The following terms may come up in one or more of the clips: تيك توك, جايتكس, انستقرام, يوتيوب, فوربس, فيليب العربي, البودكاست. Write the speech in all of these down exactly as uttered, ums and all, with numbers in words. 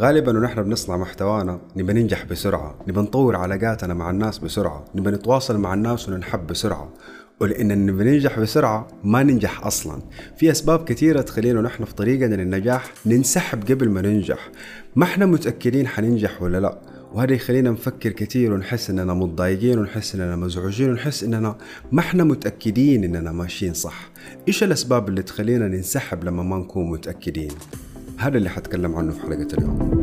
غالباً ونحن بنصنع محتوانا نبي ننجح بسرعة، نبي نطور علاقاتنا مع الناس بسرعة، نبي نتواصل مع الناس وننحب بسرعة، ولأن نبي ننجح بسرعة ما ننجح أصلاً. في أسباب كثيرة تخلينا نحن في طريقنا للنجاح ننسحب قبل ما ننجح، ما احنا متأكدين حننجح ولا لا، وهذا يخلينا نفكر كثير ونحس اننا متضايقين ونحس اننا مزعوجين ونحس اننا ما احنا متاكدين اننا ماشيين صح. ايش الاسباب اللي تخلينا ننسحب لما ما نكون متاكدين؟ هذا اللي حتكلم عنه في حلقه اليوم.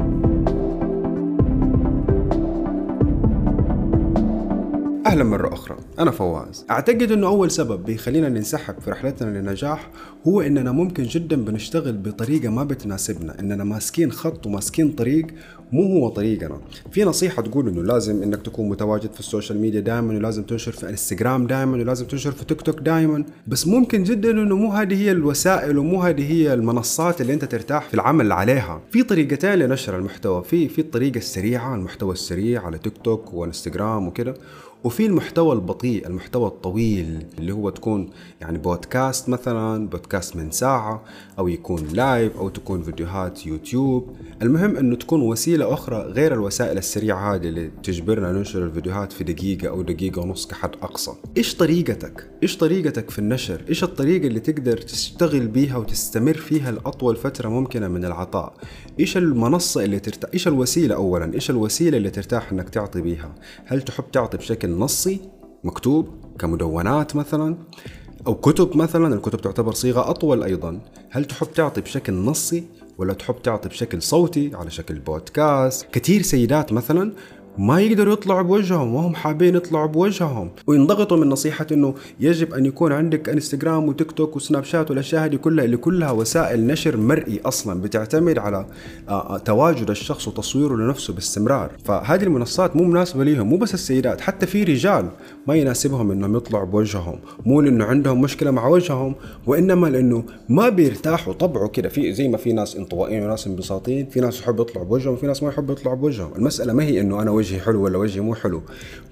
أهلا مرة أخرى، أنا فواز. أعتقد أنه أول سبب بيخلينا ننسحب في رحلتنا للنجاح هو أننا ممكن جدا بنشتغل بطريقة ما بتناسبنا، أننا ماسكين خط وماسكين طريق مو هو طريقنا. في نصيحة تقول أنه لازم أنك تكون متواجد في السوشيال ميديا دائما، ولازم تنشر في انستقرام دائما، ولازم تنشر في تيك توك دائما، بس ممكن جدا أنه مو هذه هي الوسائل ومو هذه هي المنصات اللي أنت ترتاح في العمل عليها. في طريقتين لنشر المحتوى، في في الطريقة السريعة، المحتوى السريع على تيك توك وانستقرام وكده، وفي المحتوى البطيء، المحتوى الطويل اللي هو تكون يعني بودكاست مثلا، بودكاست من ساعة، أو يكون لايف، أو تكون فيديوهات يوتيوب. المهم أنه تكون وسيلة أخرى غير الوسائل السريعة هذه اللي تجبرنا ننشر الفيديوهات في دقيقة أو دقيقة ونص كحد أقصى. إيش طريقتك؟ إيش طريقتك في النشر؟ إيش الطريقة اللي تقدر تشتغل بيها وتستمر فيها لأطول فترة ممكنة من العطاء؟ إيش المنصة اللي ترتاح؟ إيش الوسيلة أولا؟ إيش الوسيلة اللي ترتاح إنك تعطي بيها؟ هل تحب تعطي بشكل نصي مكتوب كمدونات مثلا، أو كتب مثلا، الكتب تعتبر صيغة أطول أيضا. هل تحب تعطي بشكل نصي ولا تحب تعطي بشكل صوتي على شكل بودكاست؟ كثير سيدات مثلا ما يقدروا يطلعوا بوجههم وهم حابين يطلعوا بوجههم، وينضغطوا من نصيحة انه يجب ان يكون عندك انستغرام وتيك توك وسناب شات والاشياء هذه كلها اللي كلها وسائل نشر مرئي اصلا بتعتمد على تواجد الشخص وتصويره لنفسه باستمرار. فهذه المنصات مو مناسبة ليهم، مو بس السيدات، حتى في رجال ما يناسبهم انهم يطلعوا بوجههم، مو لانه عندهم مشكلة مع وجههم، وانما لانه ما بيرتاحوا طبعه كده. في زي ما في ناس انطوائيين وناس انبساطيين، في ناس يحب يطلعوا بوجههم وفي ناس ما يحب يطلعوا بوجههم. المسألة ما هي انه انا وجه وجهي حلو ولا وجهي مو حلو،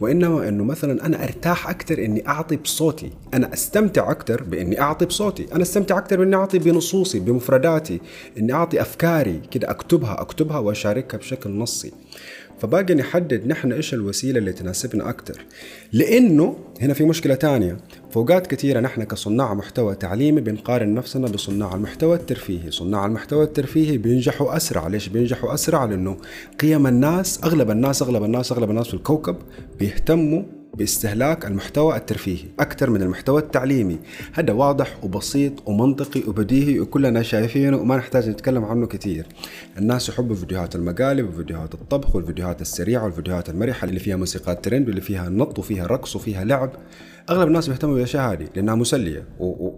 وإنما أنه مثلا أنا أرتاح أكتر أني أعطي بصوتي، أنا أستمتع أكتر بأني أعطي بصوتي، أنا أستمتع أكتر بأني أعطي بنصوصي بمفرداتي، أني أعطي أفكاري كده، أكتبها أكتبها وأشاركها بشكل نصي. فباقي نحدد نحن إيش الوسيلة اللي تناسبنا أكتر، لأنه هنا في مشكلة تانية. فوقات كثيرة نحن كصناع محتوى تعليمي بنقارن نفسنا بصناع المحتوى الترفيهي. صناع المحتوى الترفيهي بينجحوا أسرع. ليش بينجحوا أسرع؟ لأنه قيم الناس، أغلب الناس أغلب الناس أغلب الناس في الكوكب بيهتموا باستهلاك المحتوى الترفيهي أكثر من المحتوى التعليمي. هذا واضح وبسيط ومنطقي وبديهي وكلنا شايفينه وما نحتاج نتكلم عنه كثير. الناس يحبوا فيديوهات المقالب وفيديوهات الطبخ والفيديوهات السريعة والفيديوهات المرحة اللي فيها موسيقى ترند واللي فيها نط وفيها رقص وفيها لعب. أغلب الناس بيهتموا بالأشياء هذه لأنها مسلية،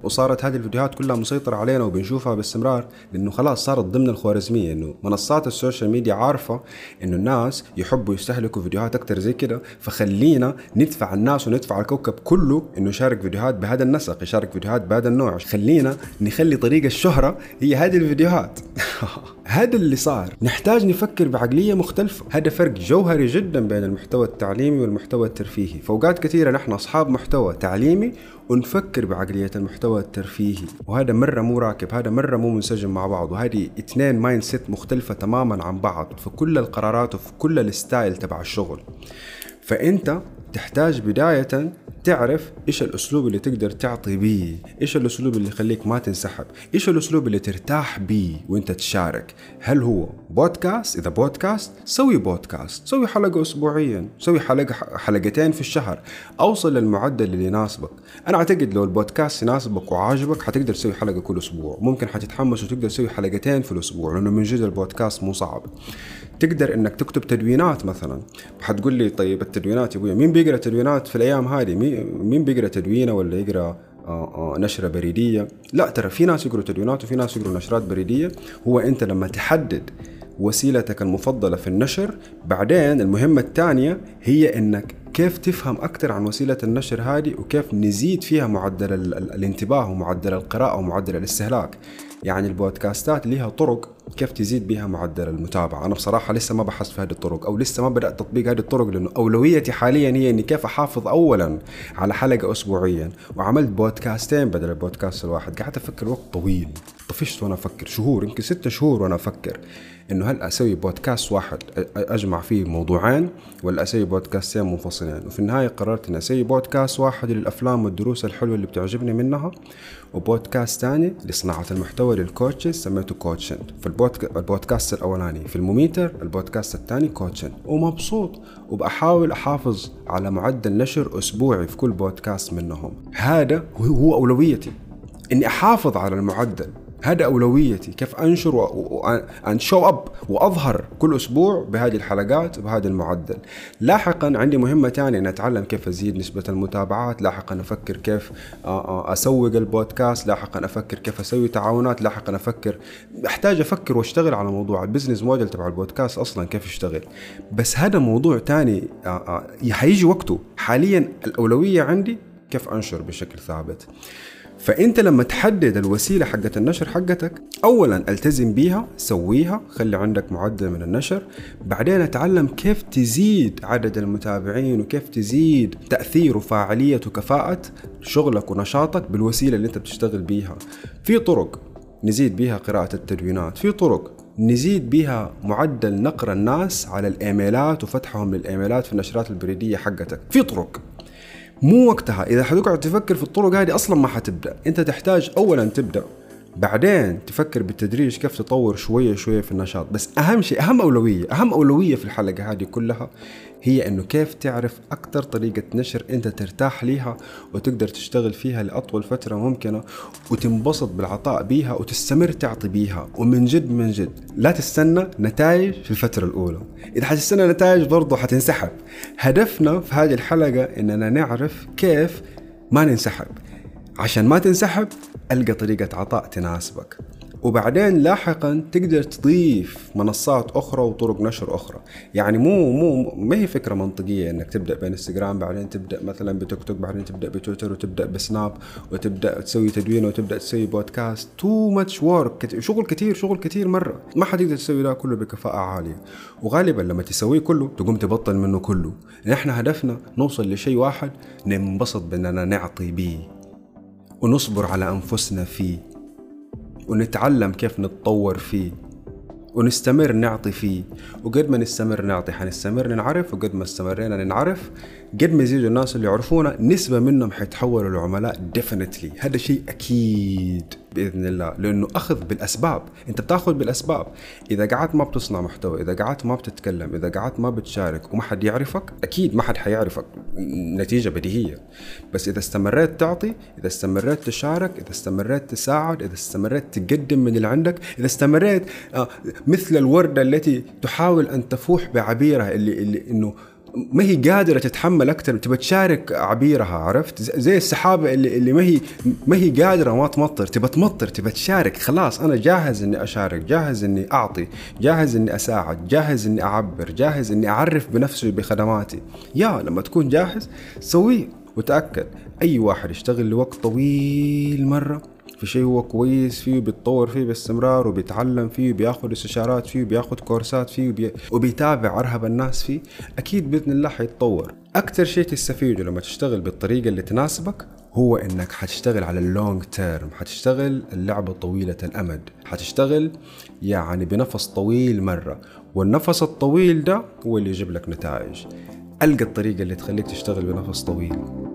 وصارت هذه الفيديوهات كلها مسيطرة علينا وبنشوفها باستمرار، لأنه خلاص صارت ضمن الخوارزمية، إنه منصات السوشيال ميديا عارفة إنه الناس يحبوا يستهلكوا فيديوهات أكتر زي كده، فخلينا ندفع الناس وندفع الكوكب كله إنه يشارك فيديوهات بهذا النسق، يشارك فيديوهات بهذا النوع، خلينا نخلي طريقة الشهرة هي هذه الفيديوهات. هذا اللي صار. نحتاج نفكر بعقلية مختلفة. هذا فرق جوهري جدا بين المحتوى التعليمي والمحتوى الترفيهي. فوقات كثيرة نحن أصحاب محتوى تعليمي ونفكر بعقلية المحتوى الترفيهي، وهذا مرة مو راكب، هذا مرة مو منسجم مع بعض، وهذه اثنين مايند سيت مختلفة تماما عن بعض في كل القرارات وفي كل الستايل تبع الشغل. فأنت تحتاج بداية تعرف إيش الأسلوب اللي تقدر تعطي بيه، إيش الأسلوب اللي يخليك ما تنسحب، إيش الأسلوب اللي ترتاح بيه وإنت تشارك. هل هو بودكاست؟ إذا بودكاست سوي بودكاست، سوي حلقة أسبوعيا، سوي حلقة حلقتين في الشهر، أوصل للمعدل اللي يناسبك. أنا أعتقد لو البودكاست يناسبك وعاجبك حتقدر تسوي حلقة كل أسبوع، ممكن حتتحمس وتقدر تسوي حلقتين في الأسبوع، لأنه من جد البودكاست مو صعب. تقدر إنك تكتب تدوينات مثلا. حتقول لي طيب التدوينات يا أبويا مين بيقرأ تدوينات في الأيام هذه؟ مين بيقرأ تدوينة ولا يقرأ نشرة بريدية؟ لا، ترى في ناس يقرأوا تدوينات وفي ناس يقرأوا نشرات بريدية. هو أنت لما تحدد وسيلتك المفضلة في النشر، بعدين المهمة الثانية هي أنك كيف تفهم أكثر عن وسيلة النشر هذه وكيف نزيد فيها معدل الانتباه ومعدل القراءة ومعدل الاستهلاك. يعني البودكاستات لها طرق كيف تزيد بها معدل المتابعة. أنا بصراحة لسه ما بحثت في هذه الطرق أو لسه ما بدأت تطبيق هذه الطرق، لأنه أولويتي حاليا هي إني كيف أحافظ أولا على حلقة أسبوعيا. وعملت بودكاستين بدل البودكاست الواحد، قعدت أفكر وقت طويل، طفشت وأنا أفكر شهور، يمكن ستة شهور وأنا أفكر إنه هل أسوي بودكاست واحد أجمع فيه موضوعين ولا أسوي بودكاستين منفصلين. وفي النهاية قررت إني أسوي بودكاست واحد للأفلام والدروس الحلوة اللي بتعجبني منها، وبودكاست ثاني لصناعة المحتوى للكوتشز سميته كوتشن. فالبودكاست الأولاني في الموميتر، البودكاست الثاني كوتشن. ومبسوط وبأحاول أحافظ على معدل نشر أسبوعي في كل بودكاست منهم. هذا هو أولويتي، إني أحافظ على المعدل. هذا أولويتي، كيف أنشر وأن شو أب وأظهر كل أسبوع بهذه الحلقات وبهذا المعدل. لاحقا عندي مهمة تانية، أن أتعلم كيف أزيد نسبة المتابعات، لاحقا أفكر كيف أسوق البودكاست، لاحقا أفكر كيف أسوي تعاونات، لاحقا أفكر أحتاج أفكر وأشتغل على موضوع البزنس موديل تبع البودكاست أصلا كيف أشتغل. بس هذا موضوع تاني هيجي وقته. حاليا الأولوية عندي كيف أنشر بشكل ثابت. فأنت لما تحدد الوسيلة حقة النشر حقتك، أولا التزم بيها، سويها، خلي عندك معدل من النشر، بعدين اتعلم كيف تزيد عدد المتابعين وكيف تزيد تأثير وفاعلية وكفاءة شغلك ونشاطك بالوسيلة اللي انت بتشتغل بيها. في طرق نزيد بيها قراءة التدوينات، في طرق نزيد بها معدل نقر الناس على الإيميلات وفتحهم للإيميلات في النشرات البريدية حقتك، في طرق. مو وقتها إذا حتقعد تفكر في الطرق هذه أصلا ما حتبدأ. أنت تحتاج أولا تبدأ، بعدين تفكر بالتدريج كيف تطور شوية شوية في النشاط. بس أهم شيء، أهم أولوية أهم أولوية في الحلقة هذه كلها هي أنه كيف تعرف أكتر طريقة نشر أنت ترتاح ليها وتقدر تشتغل فيها لأطول فترة ممكنة وتنبسط بالعطاء بيها وتستمر تعطي بيها. ومن جد من جد لا تستنى نتائج في الفترة الأولى، إذا حتستنى نتائج برضه حتنسحب. هدفنا في هذه الحلقة أننا نعرف كيف ما ننسحب، عشان ما تنسحب ألقى طريقة عطاء تناسبك، وبعدين لاحقا تقدر تضيف منصات أخرى وطرق نشر أخرى. يعني مو مو ما هي فكرة منطقية إنك تبدأ بإنستغرام، بعدين تبدأ مثلا بتيك توك، بعدين تبدأ بتويتر، وتبدأ بسناب، وتبدأ تسوي تدوين، وتبدأ تسوي بودكاست. too much work، شغل كتير شغل كتير مرة، ما حتقدر تسوي ده كله بكفاءة عالية. وغالبا لما تسويه كله تقوم تبطل منه كله. نحن هدفنا نوصل لشيء واحد ننبسط بأننا نعطي بيه، ونصبر على أنفسنا فيه، ونتعلم كيف نتطور فيه، ونستمر نعطي فيه. وقد ما نستمر نعطي حنستمر ننعرف، وقد ما استمرينا ننعرف قد ما يزيدوا الناس اللي يعرفونا، نسبة منهم حيتحولوا لعملاء definitely. هذا شيء أكيد بإذن الله، لأنه أخذ بالأسباب. أنت بتأخذ بالأسباب، إذا قعدت ما بتصنع محتوى، إذا قعدت ما بتتكلم، إذا قعدت ما بتشارك، وما حد يعرفك، أكيد ما حد حيعرفك، نتيجة بديهية. بس إذا استمريت تعطي، إذا استمريت تشارك، إذا استمريت تساعد، إذا استمريت تقدم من اللي عندك، إذا استمريت مثل الوردة التي تحاول أن تفوح بعبيرها اللي, اللي إنه ما هي قادرة تتحمل أكتر، تبى تشارك عبيرها. عرفت زي السحابة اللي اللي ما هي ما هي قادرة ما تمطر، تبى تمطر، تبى تشارك. خلاص أنا جاهز إني أشارك، جاهز إني أعطي، جاهز إني أساعد، جاهز إني أعبر، جاهز إني أعرف بنفسي بخدماتي. يا لما تكون جاهز سويه. وتأكد أي واحد يشتغل لوقت طويل مرة في شيء هو كويس فيه، بيتطور فيه باستمرار، وبيتعلم فيه، بياخد استشارات فيه، بياخد كورسات فيه، وبي... وبيتابع أرهب الناس فيه، أكيد بإذن الله حيتطور. أكتر شيء تستفيده لما تشتغل بالطريقة اللي تناسبك هو إنك حتشتغل على اللونج تيرم، حتشتغل اللعبة طويلة الأمد، حتشتغل يعني بنفس طويل مرة، والنفس الطويل ده هو اللي يجيب لك نتائج. ألقى الطريقة اللي تخليك تشتغل بنفس طويل.